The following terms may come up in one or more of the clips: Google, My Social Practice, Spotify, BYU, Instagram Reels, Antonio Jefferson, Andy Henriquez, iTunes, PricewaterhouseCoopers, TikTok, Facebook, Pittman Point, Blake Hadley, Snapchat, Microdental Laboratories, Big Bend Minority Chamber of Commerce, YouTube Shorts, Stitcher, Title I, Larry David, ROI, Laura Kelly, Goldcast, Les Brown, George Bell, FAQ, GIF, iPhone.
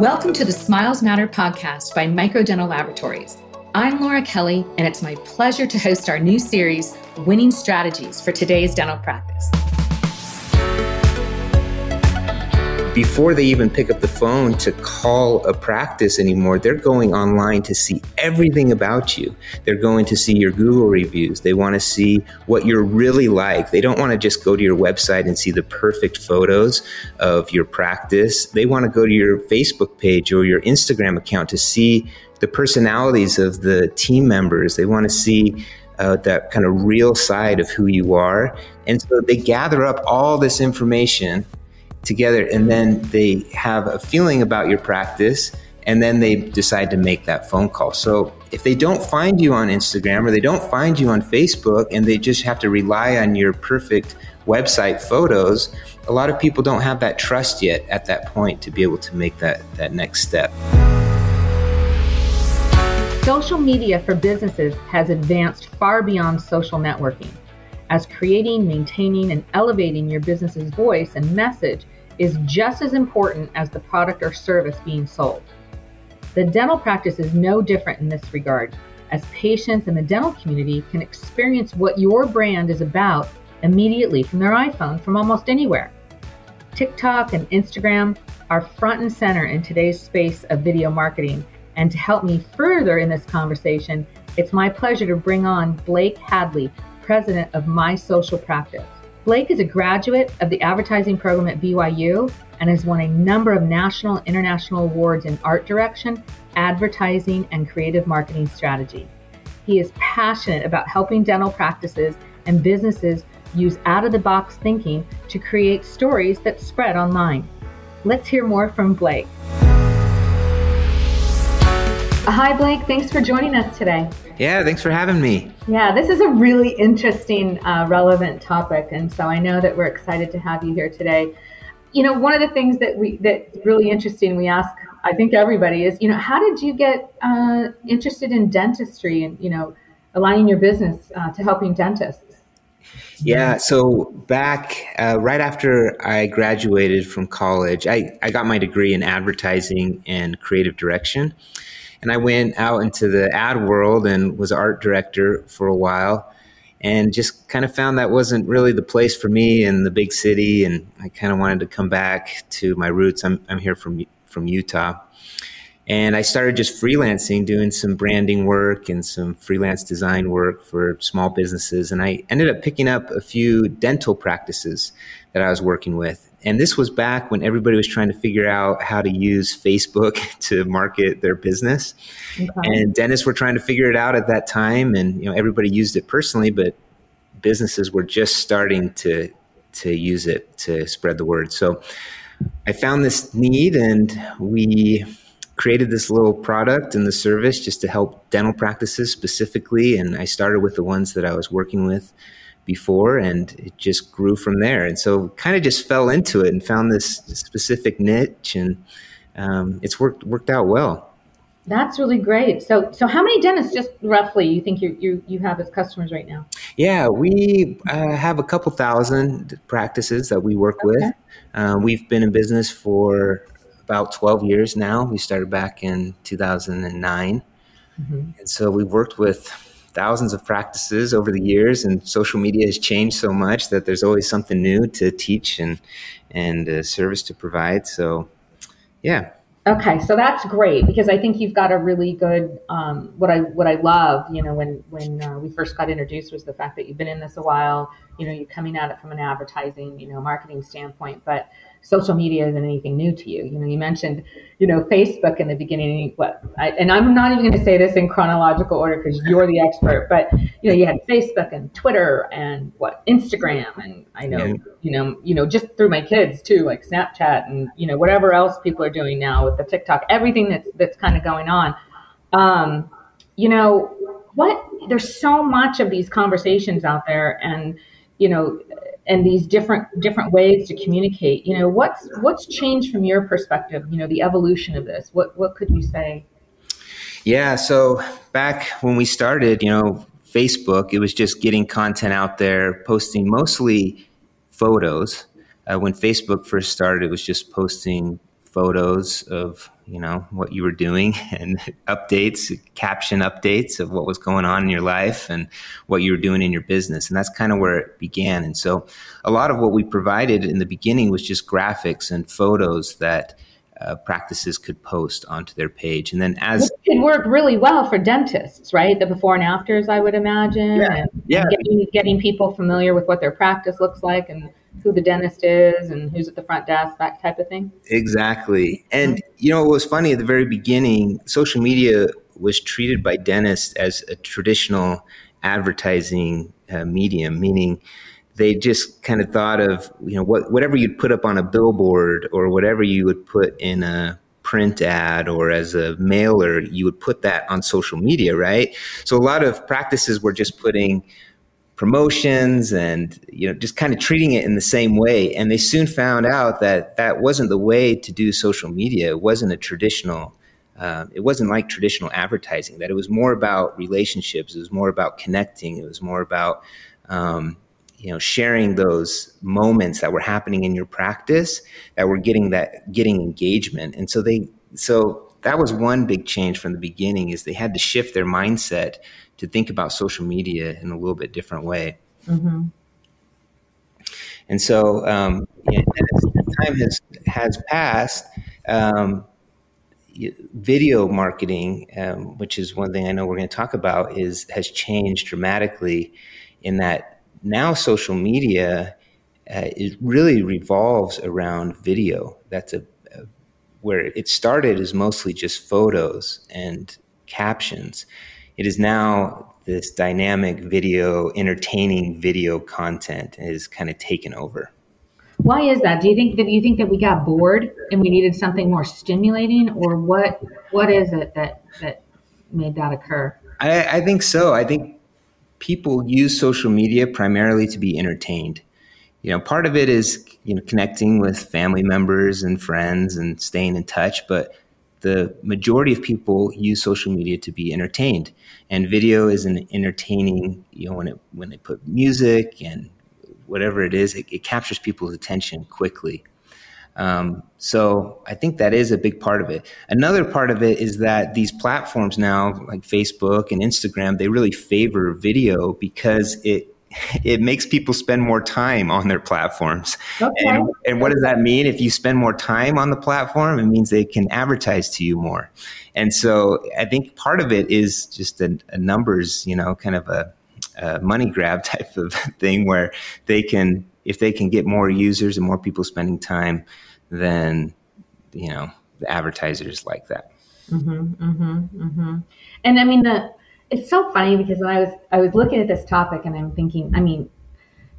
Welcome to the Smiles Matter podcast by Microdental Laboratories. I'm Laura Kelly, and it's my pleasure to host our new series, Winning Strategies for Today's Dental Practice. Before they even pick up the phone to call a practice anymore, they're going online to see everything about you. They're going to see your Google reviews. They want to see what you're really like. They don't want to just go to your website and see the perfect photos of your practice. They want to go to your Facebook page or your Instagram account to see the personalities of the team members. They want to see that kind of real side of who you are. And so they gather up all this information together, and then they have a feeling about your practice, and then they decide to make that phone call. So if they don't find you on Instagram or they don't find you on Facebook and they just have to rely on your perfect website photos, a lot of people don't have that trust yet at that point to be able to make that next step. Social media for businesses has advanced far beyond social networking, as creating, maintaining, and elevating your business's voice and message is just as important as the product or service being sold. The dental practice is no different in this regard, as patients in the dental community can experience what your brand is about immediately from their iPhone from almost anywhere. TikTok and Instagram are front and center in today's space of video marketing, and to help me further in this conversation, it's my pleasure to bring on Blake Hadley, president of My Social Practice. Blake is a graduate of the advertising program at BYU and has won a number of national and international awards in art direction, advertising, and creative marketing strategy. He is passionate about helping dental practices and businesses use out-of-the-box thinking to create stories that spread online. Let's hear more from Blake. Hi, Blake. Thanks for joining us today. Yeah, thanks for having me. Yeah, this is a really interesting, relevant topic, and so I know that we're excited to have you here today. You know, one of the things that that's really interesting, we ask, I think everybody is, you know, how did you get interested in dentistry and, you know, aligning your business to helping dentists? Yeah, so back right after I graduated from college, I got my degree in advertising and creative direction. And I went out into the ad world and was art director for a while and just kind of found that wasn't really the place for me in the big city. And I kind of wanted to come back to my roots. I'm here from Utah. And I started just freelancing, doing some branding work and some freelance design work for small businesses. And I ended up picking up a few dental practices that I was working with. And this was back when everybody was trying to figure out how to use Facebook to market their business. Okay. And dentists were trying to figure it out at that time. And, you know, everybody used it personally, but businesses were just starting to use it to spread the word. So I found this need, and we created this little product and the service just to help dental practices specifically. And I started with the ones that I was working with before, and it just grew from there. And so kind of just fell into it and found this specific niche, and it's worked out well. That's really great. So how many dentists, just roughly, you think you have as customers right now? Yeah, we have a couple thousand practices that we work with. We've been in business for about 12 years now. We started back in 2009. Mm-hmm. And so we've worked with thousands of practices over the years, and social media has changed so much that there's always something new to teach and a service to provide. So, yeah. Okay. So that's great, because I think you've got a really good, what I love, you know, when we first got introduced was the fact that you've been in this a while, you know, you're coming at it from an advertising, you know, marketing standpoint, but social media isn't anything new to you. You know, you mentioned, you know, Facebook in the beginning. And I'm not even going to say this in chronological order because you're the expert, but, you know, you had Facebook and Twitter and Instagram. And I know, you know, just through my kids too, like Snapchat and, you know, whatever else people are doing now with the TikTok, everything that's kind of going on. You know, there's so much of these conversations out there, and, you know, and these different ways to communicate. You know, what's changed from your perspective, you know, the evolution of this? What could you say? Yeah, so back when we started, you know, Facebook, it was just getting content out there, posting mostly photos. When Facebook first started, it was just posting photos of, you know, what you were doing and updates, caption updates of what was going on in your life and what you were doing in your business. And that's kind of where it began. And so a lot of what we provided in the beginning was just graphics and photos that practices could post onto their page. And then as it could work really well for dentists, right? The before and afters, I would imagine. Yeah. And getting people familiar with what their practice looks like and who the dentist is and who's at the front desk, that type of thing. Exactly. And, you know, it was funny at the very beginning, social media was treated by dentists as a traditional advertising medium, meaning they just kind of thought of, you know, whatever you'd put up on a billboard or whatever you would put in a print ad or as a mailer, you would put that on social media, right? So a lot of practices were just putting promotions and, you know, just kind of treating it in the same way. And they soon found out that that wasn't the way to do social media. It wasn't a traditional, it wasn't like traditional advertising, that it was more about relationships. It was more about connecting. It was more about, you know, sharing those moments that were happening in your practice that were getting engagement. And so that was one big change from the beginning, is they had to shift their mindset to think about social media in a little bit different way. Mm-hmm. And so as time has passed, video marketing, which is one thing I know we're going to talk about, has changed dramatically, in that now social media it really revolves around video. That's where it started is mostly just photos and captions. It is now this dynamic video, entertaining video content is kind of taken over. Why is that? Do you think that we got bored and we needed something more stimulating, or what is it that made that occur? I think so. I think people use social media primarily to be entertained. You know, part of it is, you know, connecting with family members and friends and staying in touch, but the majority of people use social media to be entertained, and video is an entertaining, you know, when they put music and whatever it is, it captures people's attention quickly. So I think that is a big part of it. Another part of it is that these platforms now, like Facebook and Instagram, they really favor video because it makes people spend more time on their platforms. Okay. And what does that mean? If you spend more time on the platform, it means they can advertise to you more. And so I think part of it is just a numbers, you know, kind of a money grab type of thing, where they can, if they can get more users and more people spending time, then, you know, the advertisers like that. Mm-hmm, mm-hmm, mm-hmm. And I mean, it's so funny because when I was looking at this topic and I'm thinking, I mean,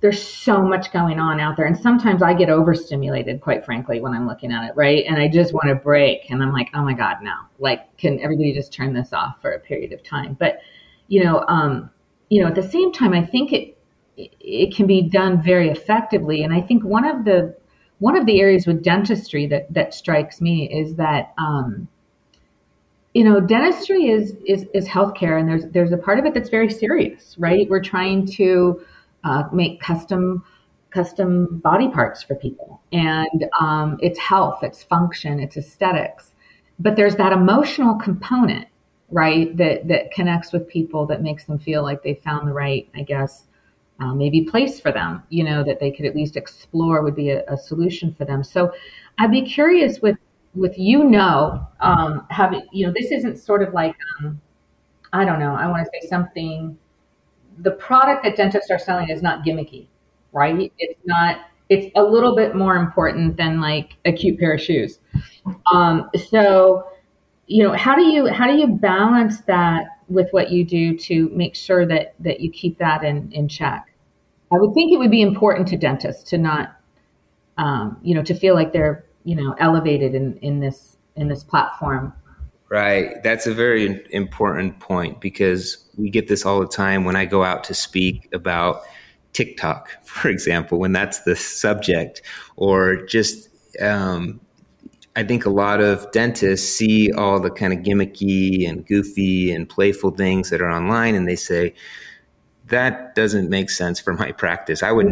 there's so much going on out there. And sometimes I get overstimulated, quite frankly, when I'm looking at it, right? And I just want to break. And I'm like, oh my God, no. Like, can everybody just turn this off for a period of time? But, you know, at the same time, I think it can be done very effectively. And I think one of the areas with dentistry that strikes me is that, you know, dentistry is healthcare, and there's a part of it that's very serious, right? We're trying to make custom body parts for people, and it's health, it's function, it's aesthetics, but there's that emotional component, right? That connects with people, that makes them feel like they found the right, I guess, maybe place for them. You know, that they could at least explore would be a solution for them. So, I'd be curious with having, you know, this isn't sort of like, I don't know, I want to say something, the product that dentists are selling is not gimmicky, right? It's not, it's a little bit more important than like a cute pair of shoes. So, you know, how do you balance that with what you do to make sure that you keep that in check? I would think it would be important to dentists to not, you know, to feel like they're, you know, elevated in this platform. Right. That's a very important point, because we get this all the time when I go out to speak about TikTok, for example, when that's the subject, or just, I think a lot of dentists see all the kind of gimmicky and goofy and playful things that are online, and they say, that doesn't make sense for my practice. I would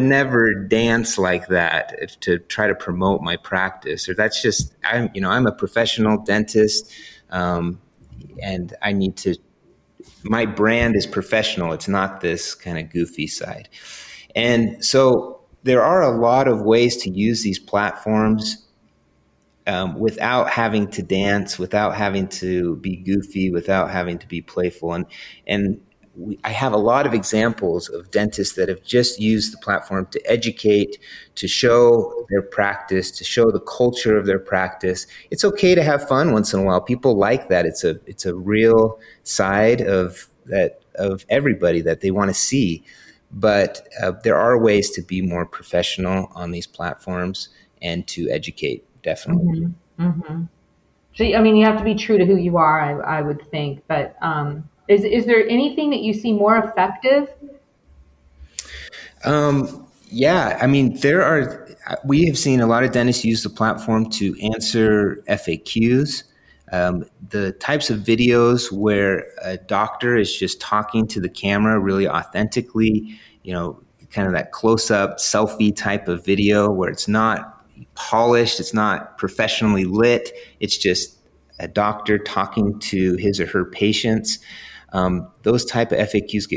never dance like that to try to promote my practice. Or that's just, I'm a professional dentist, and I need to, my brand is professional. It's not this kind of goofy side. And so there are a lot of ways to use these platforms without having to dance, without having to be goofy, without having to be playful. I have a lot of examples of dentists that have just used the platform to educate, to show their practice, to show the culture of their practice. It's okay to have fun once in a while. People like that. It's a real side of everybody that they want to see. But there are ways to be more professional on these platforms and to educate, definitely. Mm-hmm. Mm-hmm. So, you have to be true to who you are, I would think. But is there anything that you see more effective? There are. We have seen a lot of dentists use the platform to answer FAQs. The types of videos where a doctor is just talking to the camera really authentically, kind of that close-up selfie type of video where it's not polished, it's not professionally lit, it's just a doctor talking to his or her patients. Those type of FAQs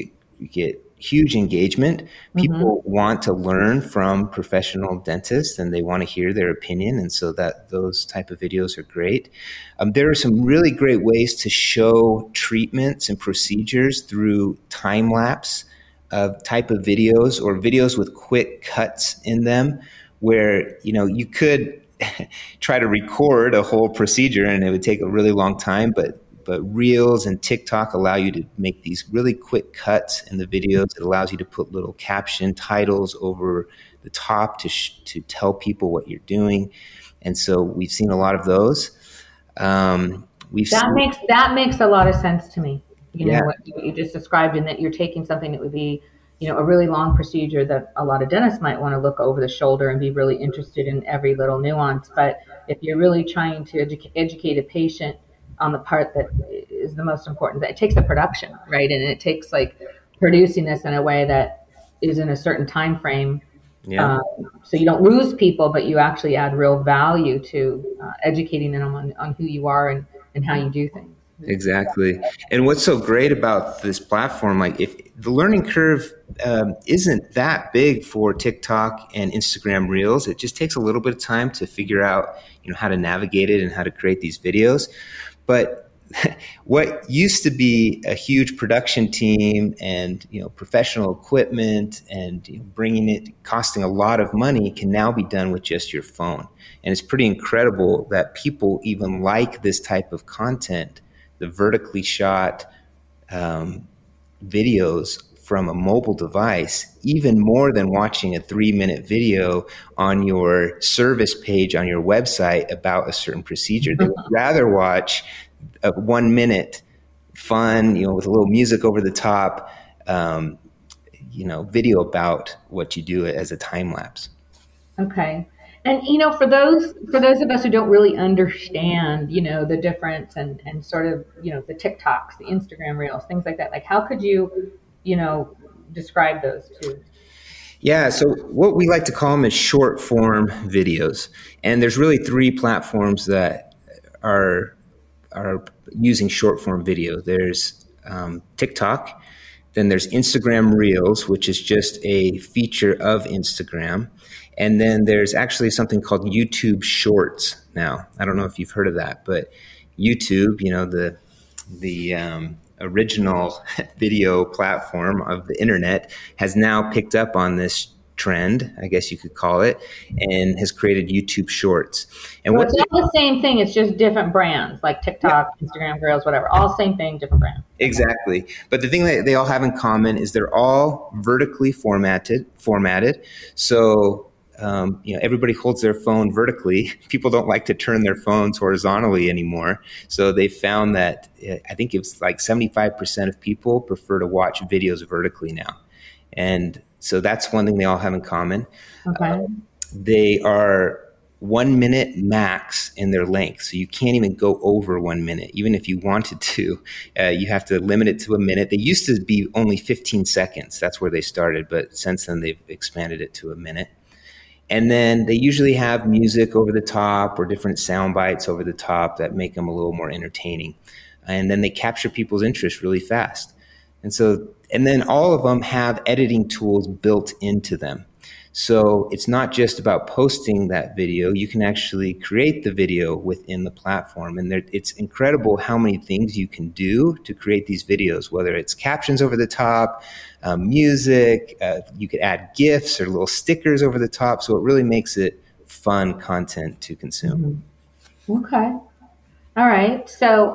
get huge engagement. Mm-hmm. People want to learn from professional dentists and they want to hear their opinion. And so that those type of videos are great. There are some really great ways to show treatments and procedures through time lapse type of videos or videos with quick cuts in them where, you could try to record a whole procedure and it would take a really long time, but Reels and TikTok allow you to make these really quick cuts in the videos. It allows you to put little caption titles over the top to tell people what you're doing. And so we've seen a lot of those. That makes a lot of sense to me. You know what you just described, in that you're taking something that would be, a really long procedure that a lot of dentists might want to look over the shoulder and be really interested in every little nuance. But if you're really trying to educate a patient on the part that is the most important, that it takes a production, right? And it takes producing this in a way that is in a certain time frame. Yeah. So you don't lose people, but you actually add real value to educating them on who you are and how you do things. Exactly. And what's so great about this platform, if the learning curve isn't that big for TikTok and Instagram Reels, it just takes a little bit of time to figure out, how to navigate it and how to create these videos. But what used to be a huge production team and professional equipment and bringing it, costing a lot of money, can now be done with just your phone. And it's pretty incredible that people even like this type of content, the vertically shot videos from a mobile device, even more than watching a 3-minute video on your service page on your website about a certain procedure. They would rather watch a 1-minute fun, with a little music over the top, video about what you do as a time lapse. Okay. And, for those of us who don't really understand, the difference and sort of, the TikToks, the Instagram Reels, things like that, how could you, describe those two? Yeah. So what we like to call them is short form videos. And there's really three platforms that are using short form video. There's TikTok, then there's Instagram Reels, which is just a feature of Instagram. And then there's actually something called YouTube Shorts now. I don't know if you've heard of that, but YouTube, the original video platform of the internet, has now picked up on this trend, I guess you could call it, and has created YouTube Shorts. And so it's all the same thing. It's just different brands, like TikTok, yeah, Instagram Reels, whatever. All same thing, different brand. Exactly. But the thing that they all have in common is they're all vertically formatted. So everybody holds their phone vertically. People don't like to turn their phones horizontally anymore. So they found that I think it's 75% of people prefer to watch videos vertically now. And so that's one thing they all have in common. Okay. They are 1 minute max in their length. So you can't even go over 1 minute. Even if you wanted to, you have to limit it to a minute. They used to be only 15 seconds. That's where they started. But since then, they've expanded it to a minute. And then they usually have music over the top or different sound bites over the top that make them a little more entertaining. And then they capture people's interest really fast. And then all of them have editing tools built into them. So it's not just about posting that video. You can actually create the video within the platform. And it's incredible how many things you can do to create these videos, whether it's captions over the top, music, you could add GIFs or little stickers over the top. So it really makes it fun content to consume. Mm-hmm. Okay. All right. So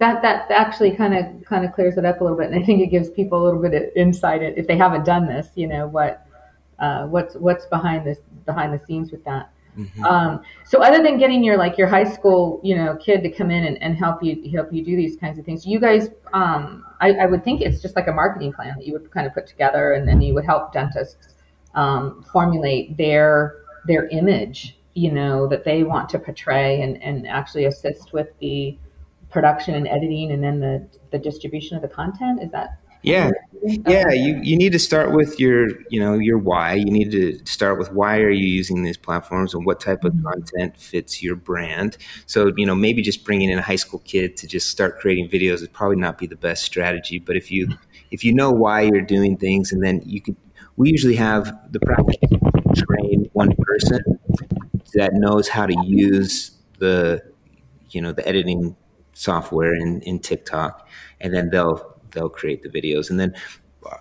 that actually kind of clears it up a little bit. And I think it gives people a little bit of insight if they haven't done this, you know, what's behind the scenes with that. Mm-hmm. So other than getting your high school, kid to come in and help you do these kinds of things, you guys, I would think it's just like a marketing plan that you would kind of put together, and then you would help dentists, formulate their image, that they want to portray, and actually assist with the production and editing, and then the distribution of the content. Is that? Yeah. Yeah. You need to start with your why. You need to start with why are you using these platforms, and what type of content fits your brand. So, maybe just bringing in a high school kid to just start creating videos would probably not be the best strategy. But if you know why you're doing things, and then we usually have the practice train one person that knows how to use the editing software in TikTok, and then they'll create the videos. And then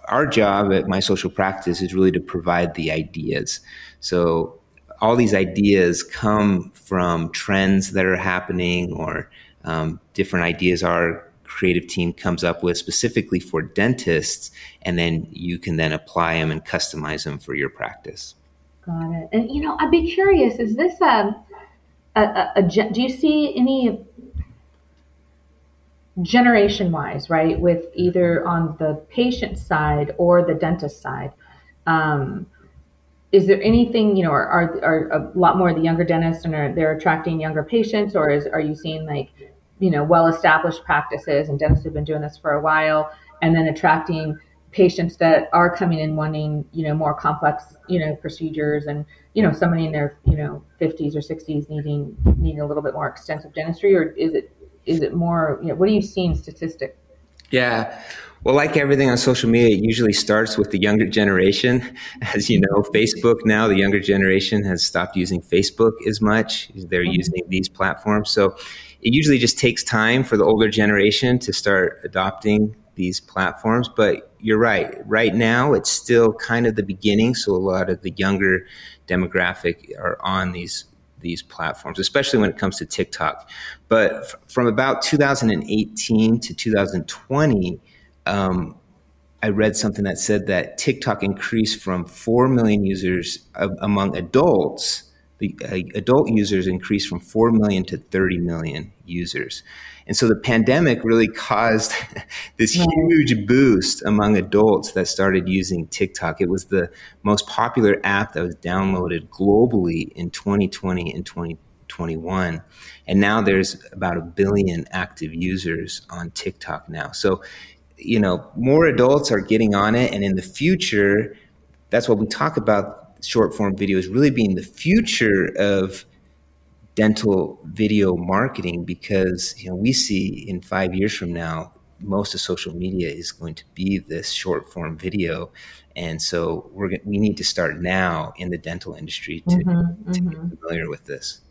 our job at My Social Practice is really to provide the ideas. So all these ideas come from trends that are happening, or different ideas our creative team comes up with specifically for dentists. And then you can then apply them and customize them for your practice. Got it. And, I'd be curious, is this do you see any generation-wise, right, with either on the patient side or the dentist side, is there anything, are a lot more of the younger dentists, and they're attracting younger patients, or are you seeing well-established practices and dentists who've been doing this for a while, and then attracting patients that are coming in wanting, more complex, procedures, and, somebody in their, 50s or 60s needing a little bit more extensive dentistry, or is it more, what are you seeing statistic? Yeah. Well, like everything on social media, it usually starts with the younger generation. As you know, Facebook now, the younger generation has stopped using Facebook as much. They're using these platforms. So it usually just takes time for the older generation to start adopting these platforms. But you're right. Right now, it's still kind of the beginning. So a lot of the younger demographic are on these platforms, especially when it comes to TikTok. But from about 2018 to 2020, I read something that said that TikTok increased from 4 million users among adults. The adult users increased from 4 million to 30 million users. And so the pandemic really caused this huge boost among adults that started using TikTok. It was the most popular app that was downloaded globally in 2020 and 2021. And now there's about 1 billion active users on TikTok now. So, more adults are getting on it. And in the future, that's what we talk about. Short form video is really being the future of dental video marketing, because we see in 5 years from now, most of social media is going to be this short form video. And so we need to start now in the dental industry to get familiar with this.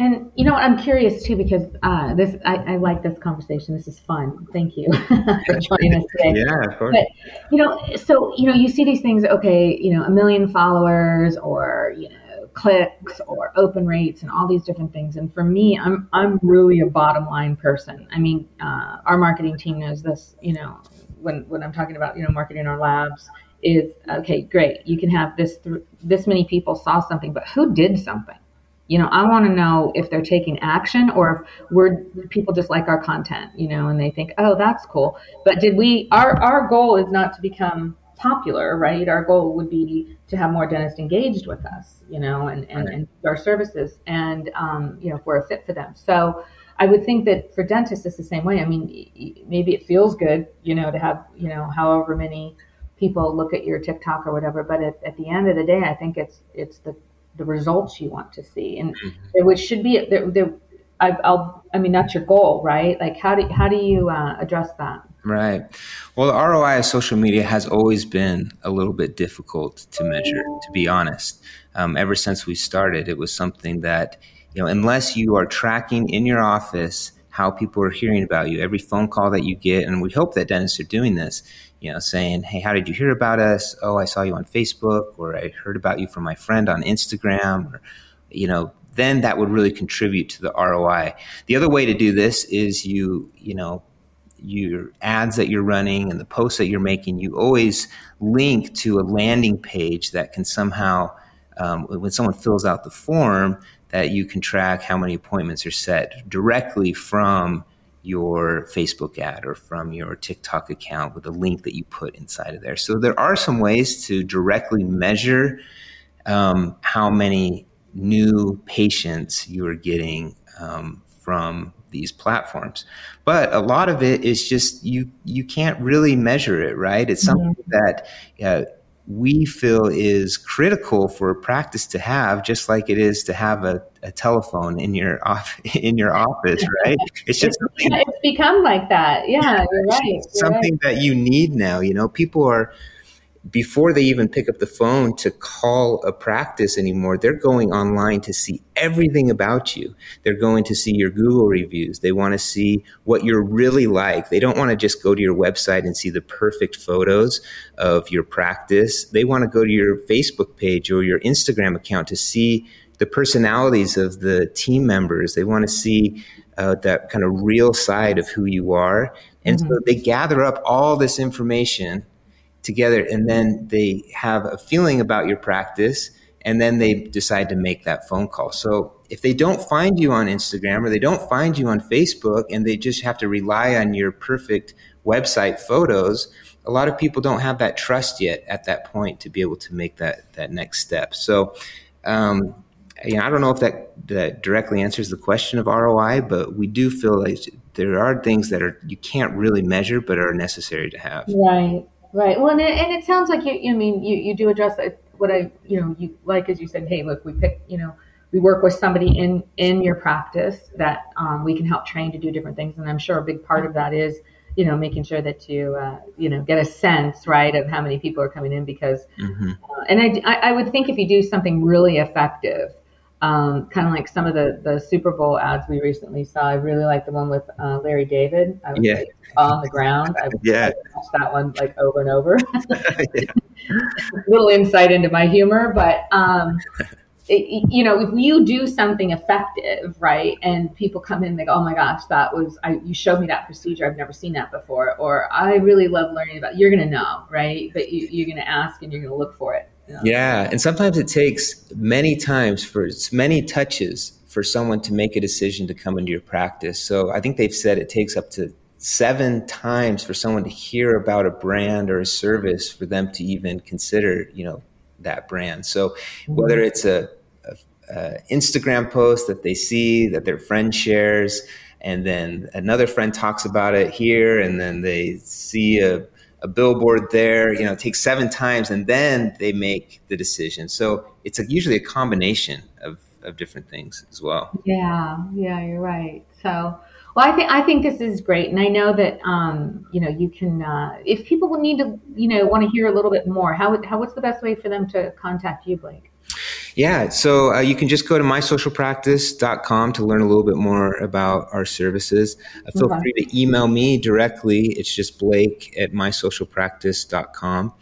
And I'm curious too, because I like this conversation. This is fun. Thank you for joining us today. Yeah, of course. But, you see these things. Okay, 1 million followers, or clicks, or open rates, and all these different things. And for me, I'm really a bottom line person. I mean, our marketing team knows this. When I'm talking about marketing our labs, is okay. Great, you can have this many people saw something, but who did something? I want to know if they're taking action, or if people just like our content, and they think, oh, that's cool. But our goal is not to become popular, right? Our goal would be to have more dentists engaged with us, you know, and our services, and you know, if we're a fit for them. So I would think that for dentists, it's the same way. I mean, maybe it feels good, you know, to have, you know, however many people look at your TikTok or whatever, but at the end of the day, I think it's the results you want to see, and which should be there. I mean, that's your goal, right? Like, how do you address that? Right. Well, the ROI of social media has always been a little bit difficult to measure, to be honest. Ever since we started, it was something that, you know, unless you are tracking in your office how people are hearing about you, every phone call that you get, and we hope that dentists are doing this, you know, saying, hey, how did you hear about us? Oh, I saw you on Facebook, or I heard about you from my friend on Instagram, or, you know, then that would really contribute to the ROI. The other way to do this is you know, your ads that you're running and the posts that you're making, you always link to a landing page that can somehow, when someone fills out the form, that you can track how many appointments are set directly from your Facebook ad or from your TikTok account with a link that you put inside of there. So there are some ways to directly measure how many new patients you are getting from these platforms. But a lot of it is just you can't really measure it, right? It's something that we feel is critical for a practice to have, just like it is to have a telephone in your office, right? It's just it's become like that. Yeah, you're right. It's something that you need now. You know, people are, before they even pick up the phone to call a practice anymore, they're going online to see everything about you. They're going to see your Google reviews. They want to see what you're really like. They don't want to just go to your website and see the perfect photos of your practice. They want to go to your Facebook page or your Instagram account to see the personalities of the team members. They want to see that kind of real side of who you are. And so they gather up all this information together, and then they have a feeling about your practice, and then they decide to make that phone call. So if they don't find you on Instagram or they don't find you on Facebook, and they just have to rely on your perfect website photos, a lot of people don't have that trust yet at that point to be able to make that next step. So I don't know if that directly answers the question of ROI, but we do feel like there are things that are you can't really measure but are necessary to have. Right. Right. Well, and it sounds like you do address that. What you like, as you said, hey, look, we work with somebody in your practice that we can help train to do different things. And I'm sure a big part of that is, you know, making sure that you, you know, get a sense, right, of how many people are coming in because, and I would think if you do something really effective, kind of like some of the Super Bowl ads we recently saw. I really like the one with Larry David. I was like, on the ground. I watched that one like over and over. Little insight into my humor, but you know, if you do something effective, right, and people come in, they go, "Oh my gosh, that was you showed me that procedure. I've never seen that before." Or I really love learning about. You're gonna know, right? But you're gonna ask and you're gonna look for it. Yeah. And sometimes it takes many touches for someone to make a decision to come into your practice. So I think they've said it takes up to 7 times for someone to hear about a brand or a service for them to even consider, you know, that brand. So whether it's a Instagram post that they see that their friend shares, and then another friend talks about it here, and then they see a billboard there, you know, it takes 7 times and then they make the decision. So it's usually a combination of different things as well. Yeah, you're right. So, well, I think this is great. And I know that, you know, you can, if people will need to, you know, want to hear a little bit more, what's the best way for them to contact you, Blake? Yeah. So you can just go to mysocialpractice.com to learn a little bit more about our services. Feel free to email me directly. It's just blake@mysocialpractice.com.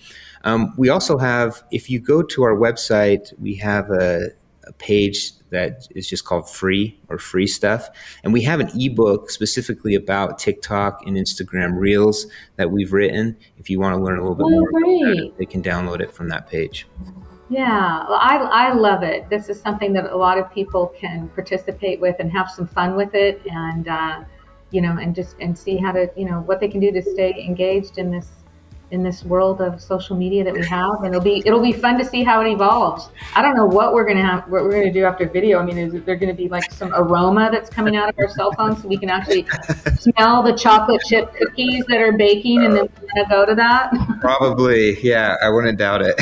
We also have, if you go to our website, we have a page that is just called free or free stuff. And we have an ebook specifically about TikTok and Instagram Reels that we've written. If you want to learn a little bit more, they can download it from that page. Yeah, well, I love it. This is something that a lot of people can participate with and have some fun with it, and you know, and see how to, you know, what they can do to stay engaged in this in this world of social media that we have, and it'll be fun to see how it evolves. I don't know what we're gonna do after video. I mean, is there gonna be like some aroma that's coming out of our cell phones so we can actually smell the chocolate chip cookies that are baking, and then we're gonna go to that? Probably, yeah. I wouldn't doubt it.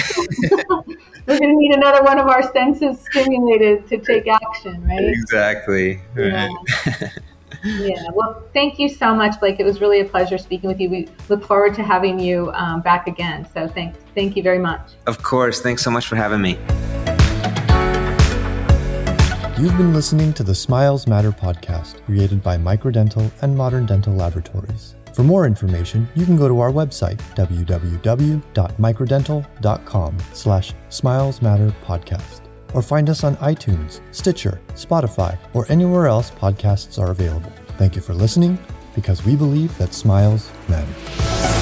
We're gonna need another one of our senses stimulated to take action, right? Exactly. Right. Yeah. Yeah. Well, thank you so much, Blake. It was really a pleasure speaking with you. We look forward to having you back again. So thank you very much. Of course. Thanks so much for having me. You've been listening to the Smiles Matter podcast, created by Microdental and Modern Dental Laboratories. For more information, you can go to our website, www.microdental.com/Smiles Matter Podcast. Or find us on iTunes, Stitcher, Spotify, or anywhere else podcasts are available. Thank you for listening, because we believe that smiles matter.